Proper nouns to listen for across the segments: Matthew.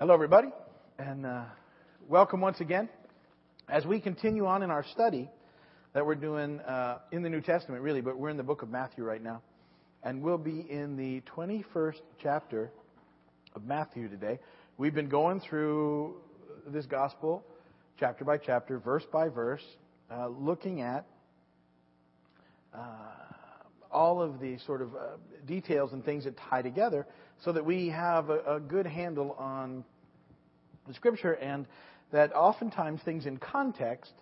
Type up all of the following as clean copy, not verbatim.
Hello, everybody, and welcome once again. As we continue on in our study that we're doing in the New Testament, really, but we're in the book of Matthew right now, and we'll be in the 21st chapter of Matthew today. We've been going through this gospel chapter by chapter, verse by verse, looking at all of the sort of details and things that tie together so that we have a good handle on the Scripture, and that oftentimes things in context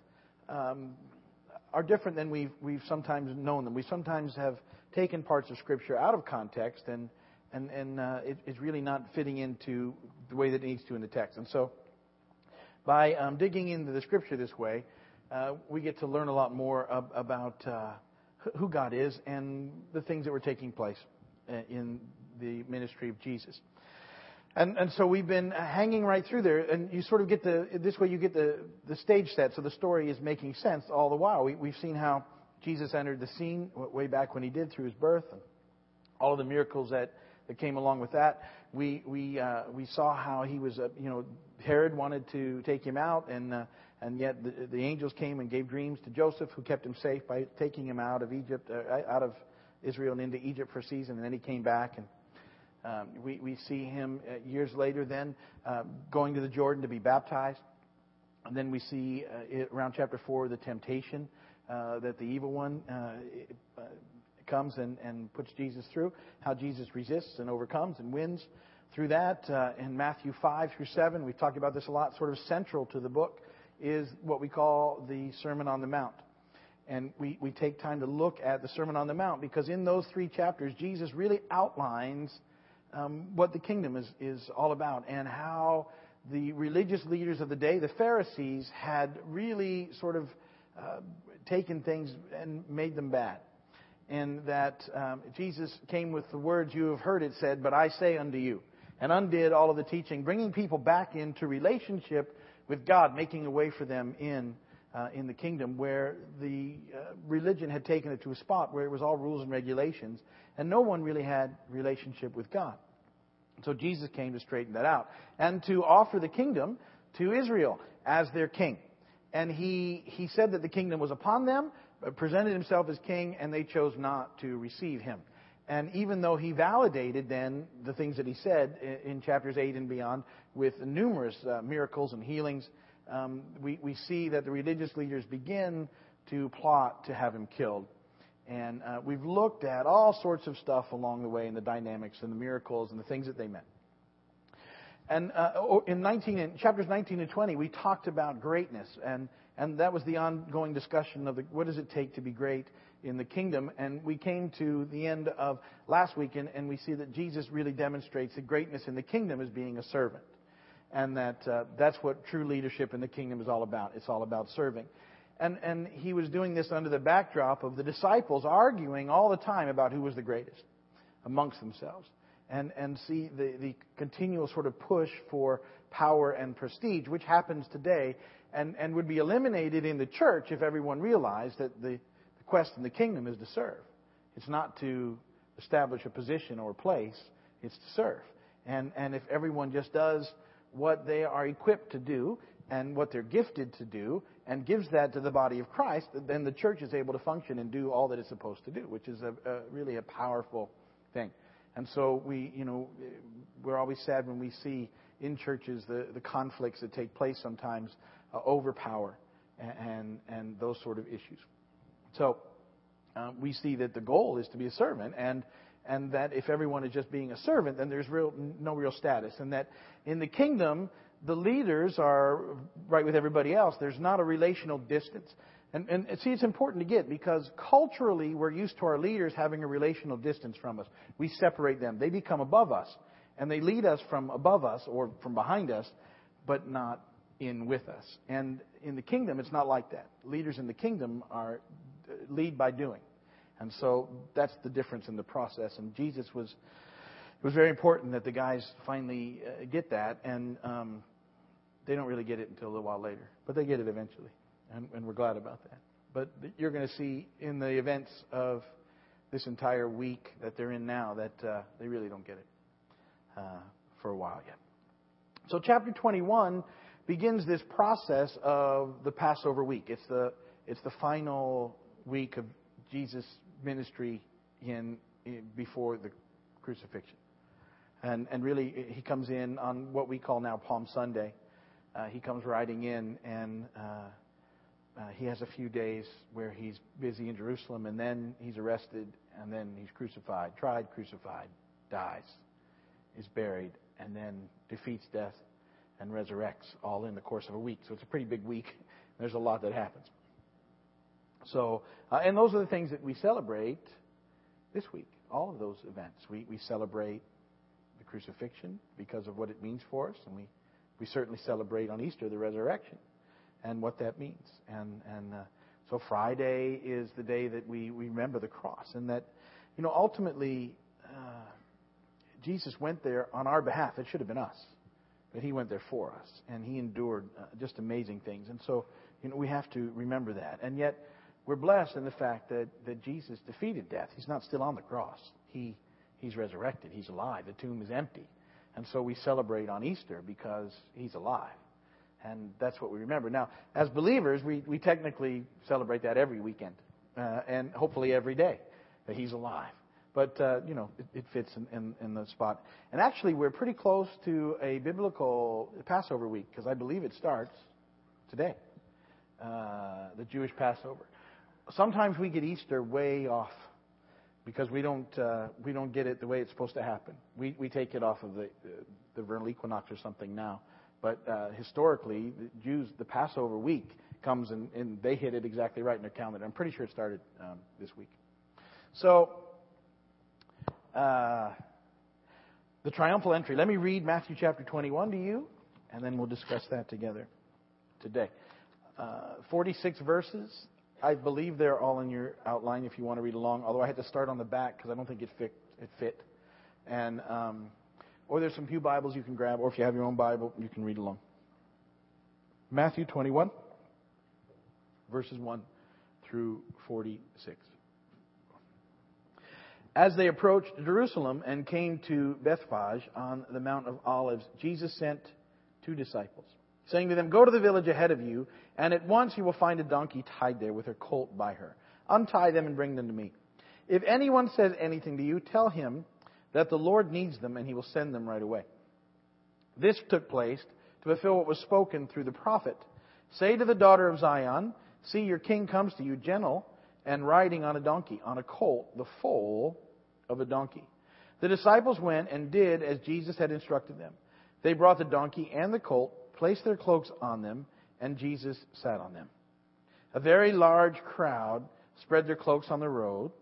are different than we've sometimes known them. We sometimes have taken parts of Scripture out of context, and it's really not fitting into the way that it needs to in the text. And so by digging into the Scripture this way, we get to learn a lot more about who God is and the things that were taking place in the ministry of Jesus. And so we've been hanging right through there, and you sort of get the stage set, so the story is making sense all the while. We've seen how Jesus entered the scene way back when he did through his birth, and all of the miracles that came along with that. We saw how he was, Herod wanted to take him out, and yet the angels came and gave dreams to Joseph, who kept him safe by taking him out of Egypt, out of Israel and into Egypt for a season, and then he came back. And we see him years later then going to the Jordan to be baptized. And then we see around chapter 4 the temptation that the evil one comes and puts Jesus through, how Jesus resists and overcomes and wins through that. In Matthew 5 through 7, we've talked about this a lot, sort of central to the book is what we call the Sermon on the Mount. And we take time to look at the Sermon on the Mount because in those three chapters, Jesus really outlines what the kingdom is all about and how the religious leaders of the day, the Pharisees, had really sort of taken things and made them bad. And that Jesus came with the words, "You have heard it said, but I say unto you," and undid all of the teaching, bringing people back into relationship with God, making a way for them in the kingdom where the religion had taken it to a spot where it was all rules and regulations, and no one really had relationship with God. So Jesus came to straighten that out and to offer the kingdom to Israel as their king. And he said that the kingdom was upon them, presented himself as king, and they chose not to receive him. And even though he validated then the things that he said in chapters 8 and beyond with numerous miracles and healings, we see that the religious leaders begin to plot to have him killed. And we've looked at all sorts of stuff along the way and the dynamics and the miracles and the things that they meant. And in chapters 19 and 20, we talked about greatness. And that was the ongoing discussion of what does it take to be great in the kingdom. And we came to the end of last week, and we see that Jesus really demonstrates that greatness in the kingdom is being a servant. And that's what true leadership in the kingdom is all about. It's all about serving. And he was doing this under the backdrop of the disciples arguing all the time about who was the greatest amongst themselves. And see the continual sort of push for power and prestige, which happens today and would be eliminated in the church if everyone realized that the quest in the kingdom is to serve. It's not to establish a position or a place. It's to serve. And if everyone just does what they are equipped to do and what they're gifted to do and gives that to the body of Christ, then the church is able to function and do all that it's supposed to do, which is really a powerful thing. And so we're always sad when we see in churches the conflicts that take place sometimes over power and those sort of issues. So we see that the goal is to be a servant, and that if everyone is just being a servant, then there's no real status. And that in the kingdom, the leaders are right with everybody else. There's not a relational distance. And see, it's important to get, because culturally we're used to our leaders having a relational distance from us. We separate them. They become above us, and they lead us from above us or from behind us, but not in with us. And in the kingdom, it's not like that. Leaders in the kingdom are lead by doing. And so that's the difference in the process. And it was very important that the guys finally get that. And they don't really get it until a little while later, but they get it eventually. And we're glad about that. But you're going to see in the events of this entire week that they're in now that they really don't get it for a while yet. So chapter 21 begins this process of the Passover week. It's the final week of Jesus' ministry before the crucifixion. And really, he comes in on what we call now Palm Sunday. He comes riding in, and he has a few days where he's busy in Jerusalem, and then he's arrested, and then he's crucified, tried, crucified, dies, is buried, and then defeats death and resurrects all in the course of a week. So it's a pretty big week. There's a lot that happens. So, and those are the things that we celebrate this week, all of those events. We celebrate the crucifixion because of what it means for us, and we certainly celebrate on Easter the resurrection and what that means. So Friday is the day that we remember the cross, and that, you know, ultimately Jesus went there on our behalf. It should have been us, but he went there for us, and he endured just amazing things. And so, you know, we have to remember that. And yet we're blessed in the fact that Jesus defeated death. He's not still on the cross. He's resurrected. He's alive. The tomb is empty. And so we celebrate on Easter because he's alive. And that's what we remember. Now, as believers, we technically celebrate that every weekend and hopefully every day, that he's alive. But, you know, it fits in the spot. And actually, we're pretty close to a biblical Passover week, because I believe it starts today, the Jewish Passover. Sometimes we get Easter way off, because we don't get it the way it's supposed to happen. We take it off of the vernal equinox or something now. But historically, the Jews, the Passover week comes, and they hit it exactly right in their calendar. I'm pretty sure it started this week. So, the triumphal entry. Let me read Matthew chapter 21 to you, and then we'll discuss that together today. 46 verses. I believe they're all in your outline if you want to read along, although I had to start on the back because I don't think it fit. And or there's some pew Bibles you can grab, or if you have your own Bible, you can read along. Matthew 21, verses 1 through 46. As they approached Jerusalem and came to Bethphage on the Mount of Olives, Jesus sent two disciples, saying to them, "Go to the village ahead of you, and at once you will find a donkey tied there with her colt by her. Untie them and bring them to me. If anyone says anything to you, tell him that the Lord needs them, and he will send them right away." This took place to fulfill what was spoken through the prophet. "Say to the daughter of Zion, see, your king comes to you, gentle and riding on a donkey, on a colt, the foal of a donkey." The disciples went and did as Jesus had instructed them. They brought the donkey and the colt, placed their cloaks on them, and Jesus sat on them. A very large crowd spread their cloaks on the road,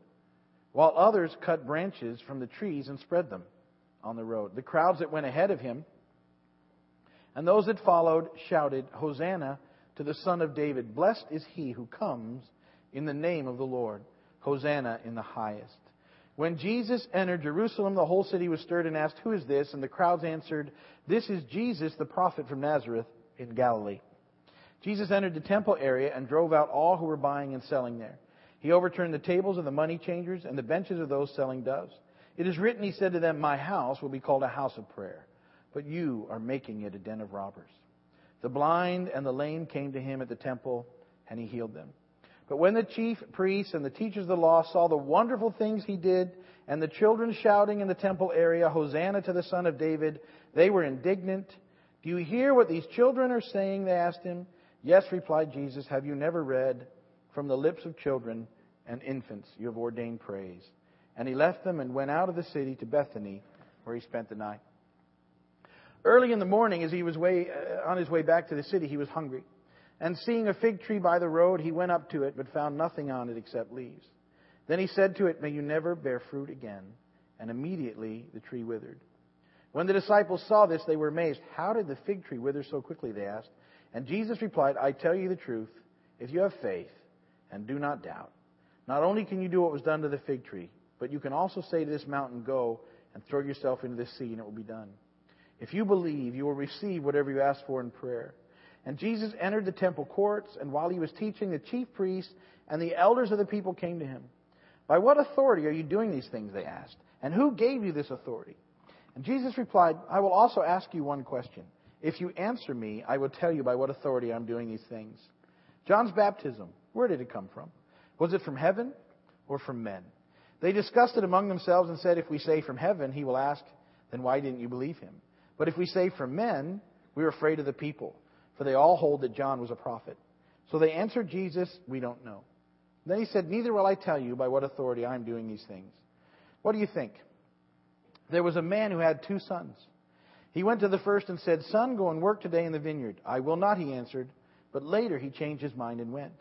while others cut branches from the trees and spread them on the road. The crowds that went ahead of him and those that followed shouted, "Hosanna to the Son of David. Blessed is he who comes in the name of the Lord. Hosanna in the highest." When Jesus entered Jerusalem, the whole city was stirred and asked, "Who is this?" And the crowds answered, "This is Jesus, the prophet from Nazareth in Galilee." Jesus entered the temple area and drove out all who were buying and selling there. He overturned the tables of the money changers and the benches of those selling doves. "It is written," he said to them, "my house will be called a house of prayer, but you are making it a den of robbers." The blind and the lame came to him at the temple, and he healed them. But when the chief priests and the teachers of the law saw the wonderful things he did, and the children shouting in the temple area, "Hosanna to the Son of David," they were indignant. "Do you hear what these children are saying?" they asked him. "Yes," replied Jesus. "Have you never read, from the lips of children and infants you have ordained praise?" And he left them and went out of the city to Bethany, where he spent the night. Early in the morning, as he was on his way back to the city, he was hungry. And seeing a fig tree by the road, he went up to it, but found nothing on it except leaves. Then he said to it, "May you never bear fruit again." And immediately the tree withered. When the disciples saw this, they were amazed. "How did the fig tree wither so quickly?" they asked. And Jesus replied, "I tell you the truth, if you have faith and do not doubt, not only can you do what was done to the fig tree, but you can also say to this mountain, 'Go and throw yourself into the sea,' and it will be done. If you believe, you will receive whatever you ask for in prayer." And Jesus entered the temple courts, and while he was teaching, the chief priests and the elders of the people came to him. "By what authority are you doing these things?" they asked. "And who gave you this authority?" And Jesus replied, "I will also ask you one question. If you answer me, I will tell you by what authority I'm doing these things. John's baptism, where did it come from? Was it from heaven or from men? They discussed it among themselves and said, if we say from heaven, he will ask, then why didn't you believe him? But if we say from men, we are afraid of the people, for they all hold that John was a prophet. So they answered Jesus, we don't know. Then he said, neither will I tell you by what authority I am doing these things. What do you think? There was a man who had 2 sons. He went to the first and said, Son, go and work today in the vineyard. I will not, he answered. But later he changed his mind and went.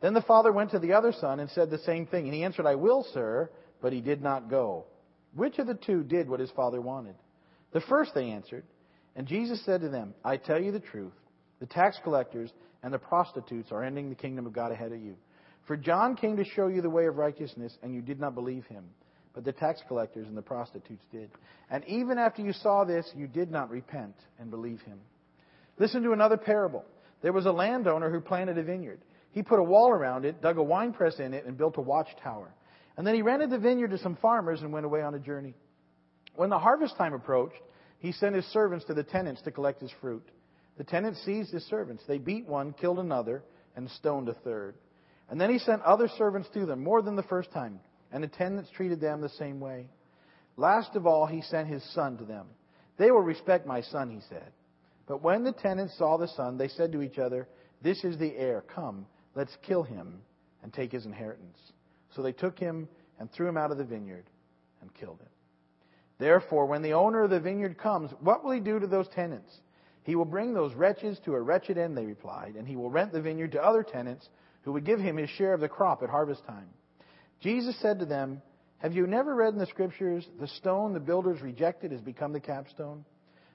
Then the father went to the other son and said the same thing. And he answered, I will, sir, but he did not go. Which of the 2 did what his father wanted? The first, they answered. And Jesus said to them, I tell you the truth. The tax collectors and the prostitutes are entering the kingdom of God ahead of you. For John came to show you the way of righteousness, and you did not believe him. But the tax collectors and the prostitutes did. And even after you saw this, you did not repent and believe him. Listen to another parable. There was a landowner who planted a vineyard. He put a wall around it, dug a wine press in it, and built a watchtower. And then he rented the vineyard to some farmers and went away on a journey. When the harvest time approached, he sent his servants to the tenants to collect his fruit. The tenants seized his servants. They beat one, killed another, and stoned a third. And then he sent other servants to them, more than the first time. And the tenants treated them the same way. Last of all, he sent his son to them. They will respect my son, he said. But when the tenants saw the son, they said to each other, This is the heir. Come, let's kill him and take his inheritance. So they took him and threw him out of the vineyard and killed him. Therefore, when the owner of the vineyard comes, what will he do to those tenants? He will bring those wretches to a wretched end, they replied, and he will rent the vineyard to other tenants who would give him his share of the crop at harvest time. Jesus said to them, Have you never read in the Scriptures, the stone the builders rejected has become the capstone?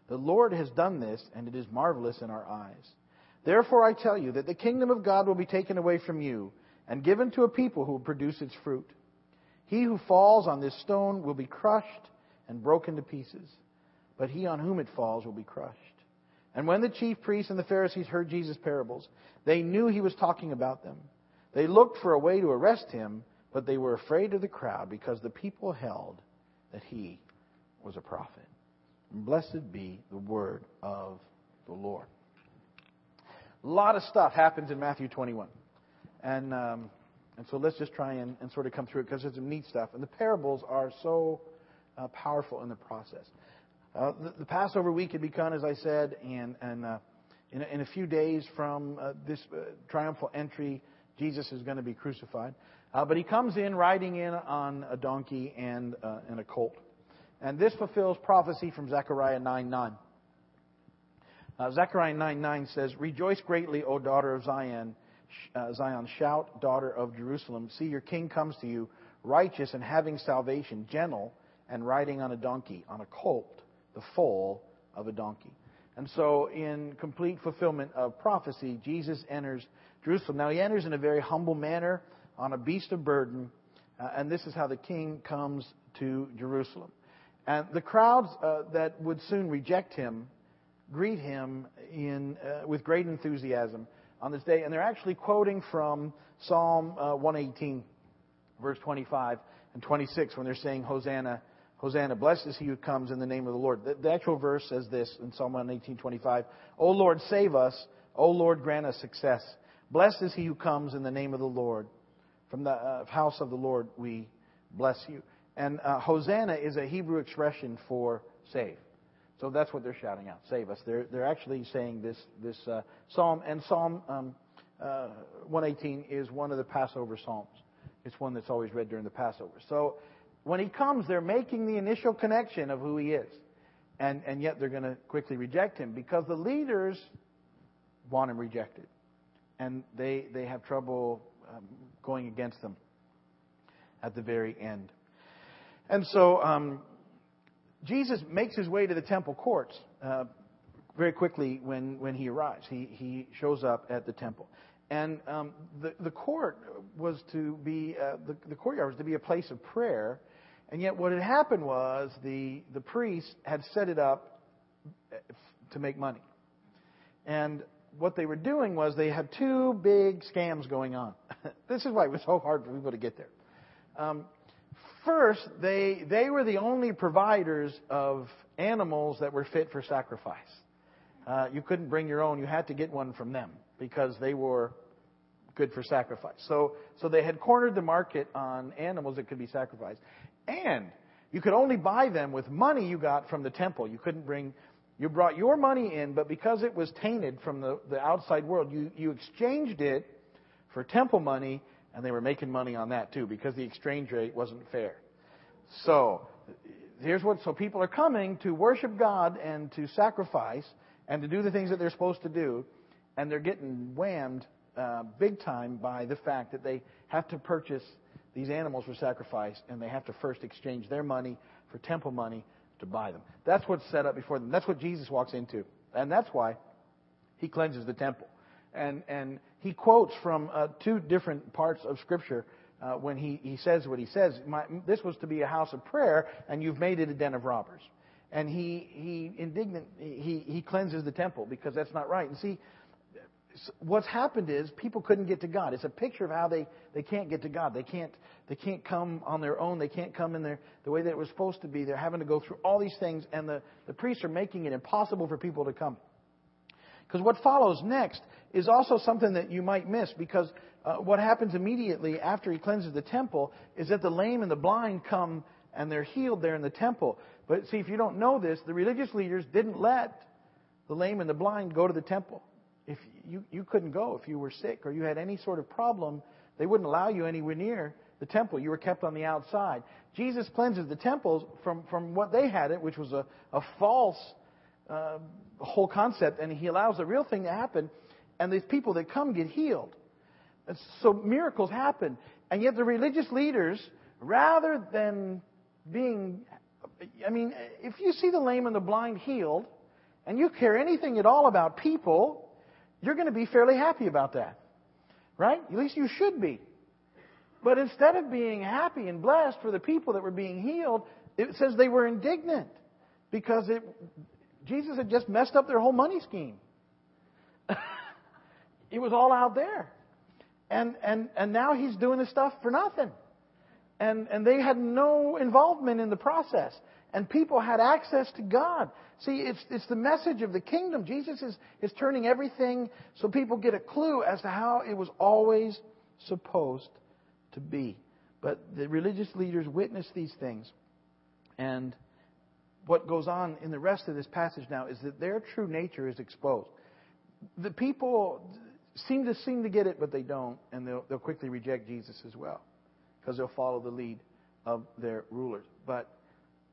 The Lord has done this, and it is marvelous in our eyes. Therefore I tell you that the kingdom of God will be taken away from you and given to a people who will produce its fruit. He who falls on this stone will be crushed and broken to pieces, but he on whom it falls will be crushed. And when the chief priests and the Pharisees heard Jesus' parables, they knew he was talking about them. They looked for a way to arrest him, but they were afraid of the crowd because the people held that he was a prophet. And blessed be the word of the Lord. A lot of stuff happens in Matthew 21. And so let's just try and sort of come through it because there's some neat stuff. And the parables are so powerful in the process. The Passover week had begun, as I said, and in a few days from this triumphal entry, Jesus is going to be crucified. But he comes in riding in on a donkey and a colt. And this fulfills prophecy from Zechariah 9:9. Zechariah 9:9 says, Rejoice greatly, O daughter of Zion. Zion, shout, daughter of Jerusalem. See, your king comes to you, righteous and having salvation, gentle and riding on a donkey, on a colt, the foal of a donkey. And so in complete fulfillment of prophecy, Jesus enters Jerusalem. Now he enters in a very humble manner, on a beast of burden, and this is how the king comes to Jerusalem. And the crowds that would soon reject him greet him with great enthusiasm on this day, and they're actually quoting from Psalm 118, verse 25 and 26, when they're saying, Hosanna, Hosanna, blessed is he who comes in the name of the Lord. The actual verse says this in Psalm 118:25, O Lord, save us. O Lord, grant us success. Blessed is he who comes in the name of the Lord. From the house of the Lord, we bless you. And Hosanna is a Hebrew expression for save. So that's what they're shouting out, save us. They're actually saying this psalm. And Psalm 118 is one of the Passover psalms. It's one that's always read during the Passover. So when he comes, they're making the initial connection of who he is. And yet they're going to quickly reject him because the leaders want him rejected. And they have trouble going against them at the very end. And so Jesus makes his way to the temple courts very quickly when he arrives. He shows up at the temple. And the court was to be, the courtyard was to be a place of prayer. And yet what had happened was the priests had set it up to make money. And what they were doing was they had 2 big scams going on. This is why it was so hard for people to get there. First, they were the only providers of animals that were fit for sacrifice. You couldn't bring your own. You had to get one from them because they were good for sacrifice. So they had cornered the market on animals that could be sacrificed. And you could only buy them with money you got from the temple. You couldn't bring... You brought your money in, but because it was tainted from the outside world, you exchanged it for temple money, and they were making money on that too because the exchange rate wasn't fair. So people are coming to worship God and to sacrifice and to do the things that they're supposed to do, and they're getting whammed big time by the fact that they have to purchase these animals for sacrifice, and they have to first exchange their money for temple money to buy them. That's what's set up before them. That's what Jesus walks into. And that's why he cleanses the temple. And he quotes from two different parts of Scripture when he says what he says. This was to be a house of prayer, and you've made it a den of robbers. And he cleanses the temple because that's not right. And see, what's happened is people couldn't get to God. It's a picture of how they can't get to God. They can't come on their own. They can't come in the way that it was supposed to be. They're having to go through all these things, and the priests are making it impossible for people to come. Because what follows next is also something that you might miss, because what happens immediately after he cleanses the temple is that the lame and the blind come, and they're healed there in the temple. But see, if you don't know this, the religious leaders didn't let the lame and the blind go to the temple. If you couldn't go if you were sick or you had any sort of problem, they wouldn't allow you anywhere near the temple. You were kept on the outside. Jesus cleanses the temples from what they had it, which was a false whole concept, and he allows the real thing to happen, and these people that come get healed. And so miracles happen. And yet the religious leaders, rather than being... I mean, if you see the lame and the blind healed, and you care anything at all about people... You're going to be fairly happy about that, right? At least you should be. But instead of being happy and blessed for the people that were being healed, it says they were indignant because Jesus had just messed up their whole money scheme. It was all out there. And now he's doing this stuff for nothing. And they had no involvement in the process. And people had access to God. See, it's the message of the kingdom. Jesus is turning everything so people get a clue as to how it was always supposed to be. But the religious leaders witness these things. And what goes on in the rest of this passage now is that their true nature is exposed. The people seem to get it, but they don't. And they'll quickly reject Jesus as well because they'll follow the lead of their rulers. But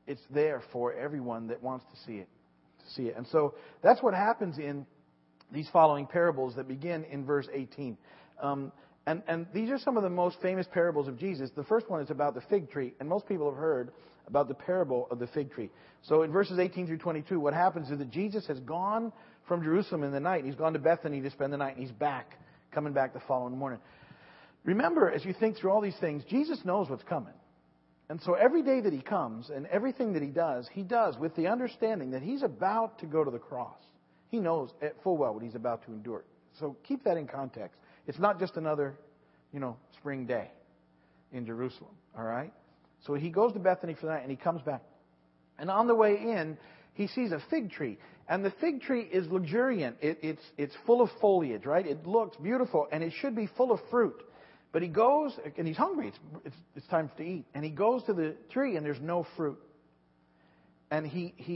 it's there for everyone that wants to see it. And so that's what happens in these following parables that begin in verse 18. And these are some of the most famous parables of Jesus. The first one is about the fig tree, and most people have heard about the parable of the fig tree. So in verses 18 through 22, what happens is that Jesus has gone from Jerusalem in the night. He's gone to Bethany to spend the night, and he's coming back the following morning. Remember, as you think through all these things, Jesus knows what's coming. And so every day that he comes and everything that he does with the understanding that he's about to go to the cross. He knows full well what he's about to endure. So keep that in context. It's not just another, spring day in Jerusalem, all right? So he goes to Bethany for the night and he comes back. And on the way in, he sees a fig tree. And the fig tree is luxuriant. It's full of foliage, right? It looks beautiful and it should be full of fruit. But he goes, and he's hungry. It's time to eat. And he goes to the tree, and there's no fruit. And he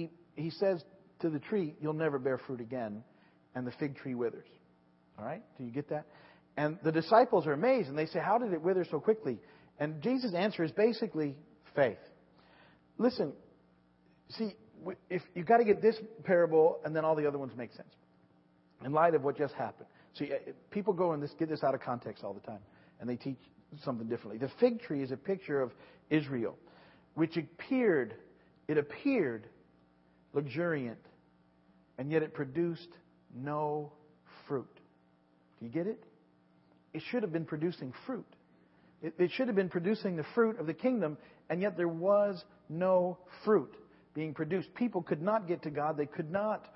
says to the tree, "You'll never bear fruit again." And the fig tree withers. All right? Do you get that? And the disciples are amazed, and they say, "How did it wither so quickly?" And Jesus' answer is basically faith. Listen, see, if you've got to get this parable, and then all the other ones make sense in light of what just happened. See, people go and get this out of context all the time. And they teach something differently. The fig tree is a picture of Israel, which appeared luxuriant, and yet it produced no fruit. Do you get it? It should have been producing fruit. It should have been producing the fruit of the kingdom, and yet there was no fruit being produced. People could not get to God. They could not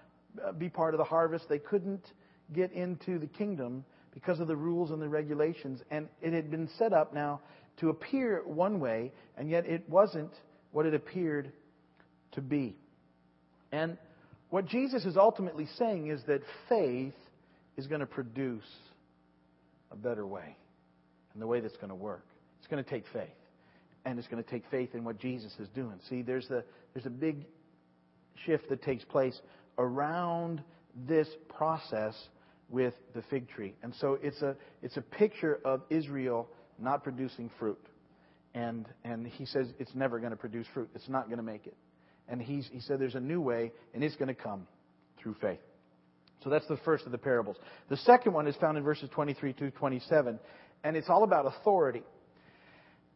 be part of the harvest. They couldn't get into the kingdom because of the rules and the regulations. And it had been set up now to appear one way, and yet it wasn't what it appeared to be. And What Jesus is ultimately saying is that faith is going to produce a better way. And the way that's going to work. It's going to take faith. And it's going to take faith in what Jesus is doing. See, there's a big shift that takes place around this process with the fig tree. And so it's a picture of Israel not producing fruit. And he says it's never going to produce fruit. It's not going to make it. And he said there's a new way, and it's going to come through faith. So that's the first of the parables. The second one is found in verses 23 through 27, and it's all about authority.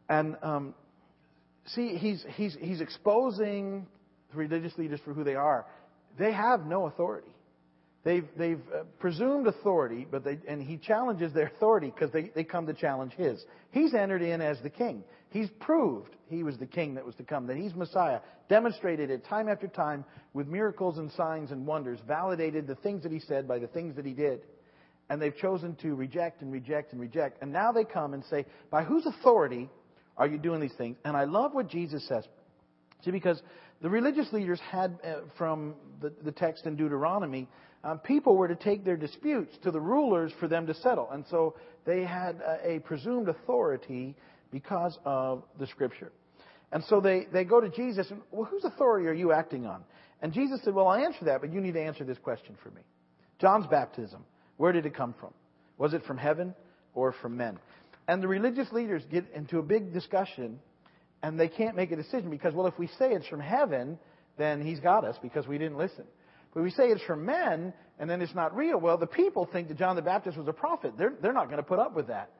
And see, he's exposing the religious leaders for who they are. They have no authority. They've presumed authority, and he challenges their authority because they come to challenge his. He's entered in as the king. He's proved he was the king that was to come, that he's Messiah, demonstrated it time after time with miracles and signs and wonders, validated the things that he said by the things that he did. And they've chosen to reject and reject and reject. And now they come and say, by whose authority are you doing these things? And I love what Jesus says. See, because the religious leaders had, from the text in Deuteronomy, people were to take their disputes to the rulers for them to settle. And so they had a presumed authority because of the Scripture. And so they go to Jesus and, well, whose authority are you acting on? And Jesus said, well, I'll answer that, but you need to answer this question for me. John's baptism, where did it come from? Was it from heaven or from men? And the religious leaders get into a big discussion. And they can't make a decision because, well, if we say it's from heaven, then he's got us because we didn't listen. But we say it's from men, and then it's not real. Well, the people think that John the Baptist was a prophet. They're not going to put up with that.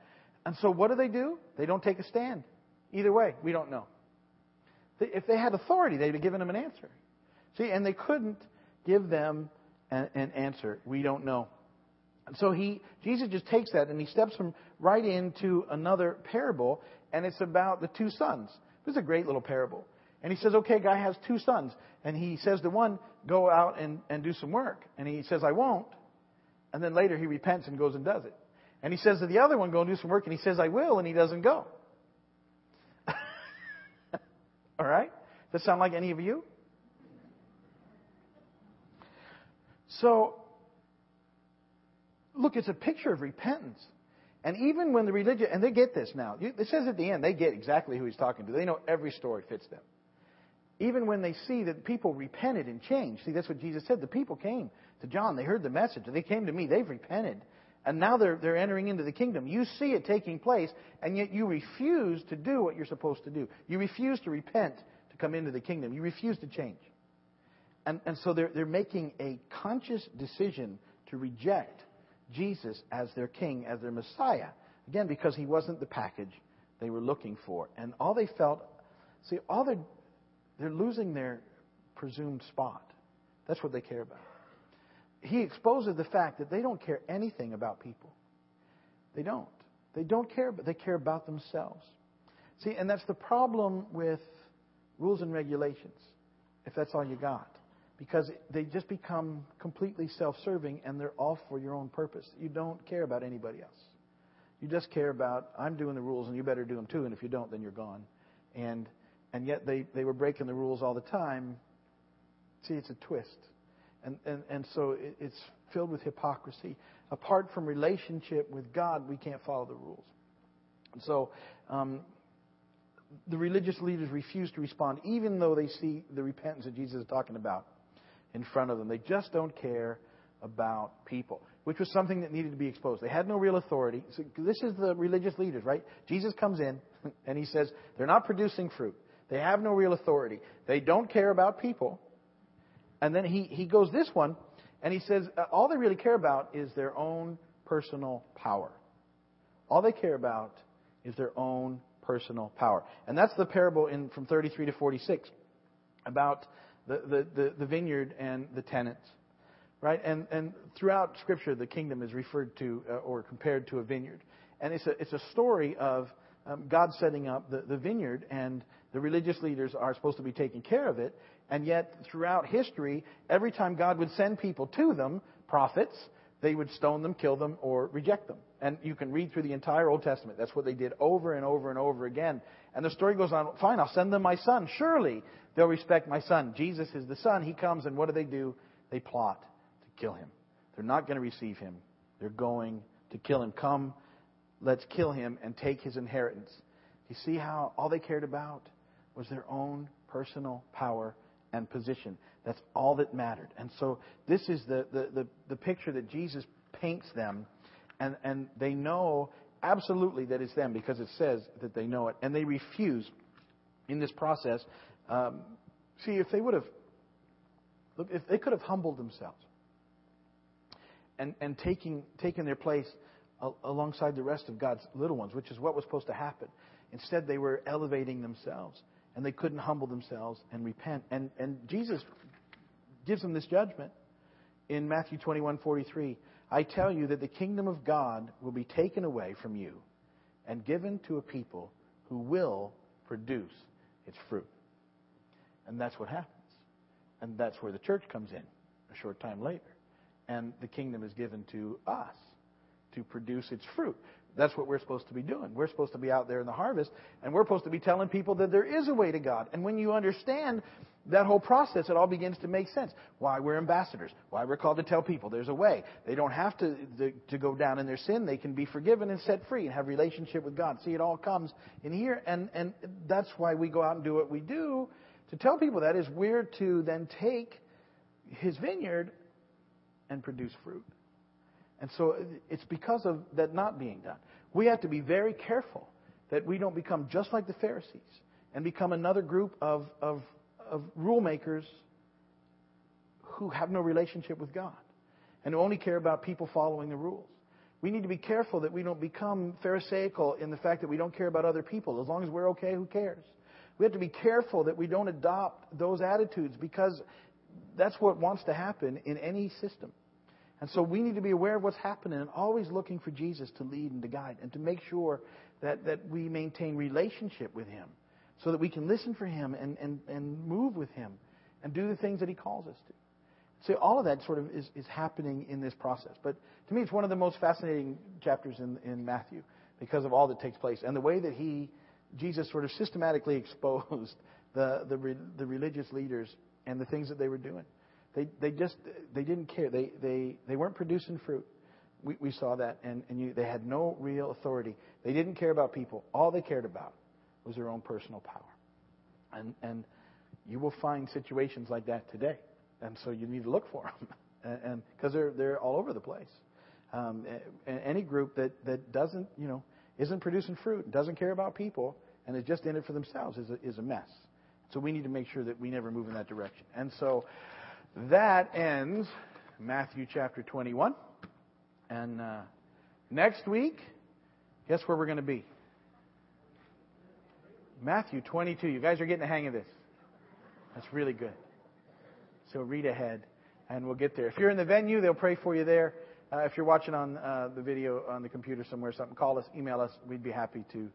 And so what do? They don't take a stand. Either way, we don't know. If they had authority, they'd have given them an answer. See, and they couldn't give them an answer. We don't know. And so Jesus just takes that and he steps him right into another parable, and it's about the two sons. This is a great little parable. And he says, okay, guy has two sons. And he says to one, go out and do some work. And he says, I won't. And then later he repents and goes and does it. And he says to the other one, go and do some work. And he says, I will. And he doesn't go. All right? Does that sound like any of you? So, look, it's a picture of repentance. And even when the religion, and they get this now. It says at the end, they get exactly who he's talking to. They know every story fits them. Even when they see that people repented and changed. See, that's what Jesus said. The people came to John. They heard the message. They came to me. They've repented. And now they're entering into the kingdom. You see it taking place, and yet you refuse to do what you're supposed to do. You refuse to repent to come into the kingdom. You refuse to change. And so they're making a conscious decision to reject Jesus as their king, as their Messiah. Again, because he wasn't the package they were looking for. And all they felt, see, they're losing their presumed spot. That's what they care about. He exposes the fact that they don't care anything about people. They don't care, but they care about themselves. See, and that's the problem with rules and regulations, if that's all you got. Because they just become completely self-serving and they're all for your own purpose. You don't care about anybody else. You just care about, I'm doing the rules and you better do them too. And if you don't, then you're gone. And yet they were breaking the rules all the time. See, it's a twist. And so it's filled with hypocrisy. Apart from relationship with God, we can't follow the rules. And so the religious leaders refuse to respond, even though they see the repentance that Jesus is talking about in front of them. They just don't care about people, which was something that needed to be exposed. They had no real authority. So this is the religious leaders, right? Jesus comes in and he says, they're not producing fruit. They have no real authority. They don't care about people. And then he goes this one and he says, all they really care about is their own personal power. All they care about is their own personal power. And that's the parable from 33 to 46 about the vineyard and the tenants, right? And throughout Scripture, the kingdom is referred to or compared to a vineyard. And it's a story of God setting up the vineyard, and the religious leaders are supposed to be taking care of it. And yet, throughout history, every time God would send people to them, prophets, they would stone them, kill them, or reject them. And you can read through the entire Old Testament. That's what they did over and over and over again. And the story goes on, fine, I'll send them my son. Surely they'll respect my son. Jesus is the son. He comes, and what do? They plot to kill him. They're not going to receive him. They're going to kill him. Come, let's kill him and take his inheritance. You see how all they cared about was their own personal power and position. That's all that mattered. And so this is the picture that Jesus paints them. And they know absolutely that it's them because it says that they know it. And they refuse in this process. If they could have humbled themselves and taken their place alongside the rest of God's little ones, which is what was supposed to happen. Instead, they were elevating themselves, and they couldn't humble themselves and repent. And Jesus gives them this judgment in Matthew 21:43. I tell you that the kingdom of God will be taken away from you and given to a people who will produce its fruit. And that's what happens. And that's where the church comes in a short time later. And the kingdom is given to us to produce its fruit. That's what we're supposed to be doing. We're supposed to be out there in the harvest, and we're supposed to be telling people that there is a way to God. And when you understand that whole process, it all begins to make sense. Why we're ambassadors. Why we're called to tell people there's a way. They don't have to go down in their sin. They can be forgiven and set free and have relationship with God. See, it all comes in here, and that's why we go out and do what we do. To tell people that is we're to then take his vineyard and produce fruit. And so it's because of that not being done. We have to be very careful that we don't become just like the Pharisees and become another group of rule makers who have no relationship with God and who only care about people following the rules. We need to be careful that we don't become pharisaical in the fact that we don't care about other people. As long as we're okay, who cares? We have to be careful that we don't adopt those attitudes because that's what wants to happen in any system. And so we need to be aware of what's happening and always looking for Jesus to lead and to guide and to make sure that we maintain relationship with him so that we can listen for him and move with him and do the things that he calls us to. So all of that sort of is happening in this process. But to me, it's one of the most fascinating chapters in Matthew because of all that takes place and the way that Jesus sort of systematically exposed the religious leaders and the things that they were doing. They didn't care. They weren't producing fruit. We saw that, and they had no real authority. They didn't care about people. All they cared about was their own personal power. And you will find situations like that today. And so you need to look for them, and because they're all over the place. Any group that doesn't isn't producing fruit, doesn't care about people, and is just in it for themselves is a mess. So we need to make sure that we never move in that direction. And so that ends Matthew chapter 21. And next week, guess where we're going to be? Matthew 22. You guys are getting the hang of this. That's really good. So read ahead, and we'll get there. If you're in the venue, they'll pray for you there. If you're watching on the video on the computer somewhere, something, call us, email us. We'd be happy to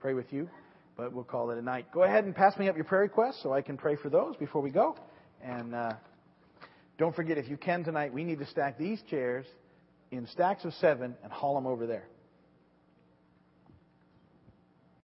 pray with you, but we'll call it a night. Go ahead and pass me up your prayer requests so I can pray for those before we go. And don't forget, if you can tonight, we need to stack these chairs in stacks of 7 and haul them over there.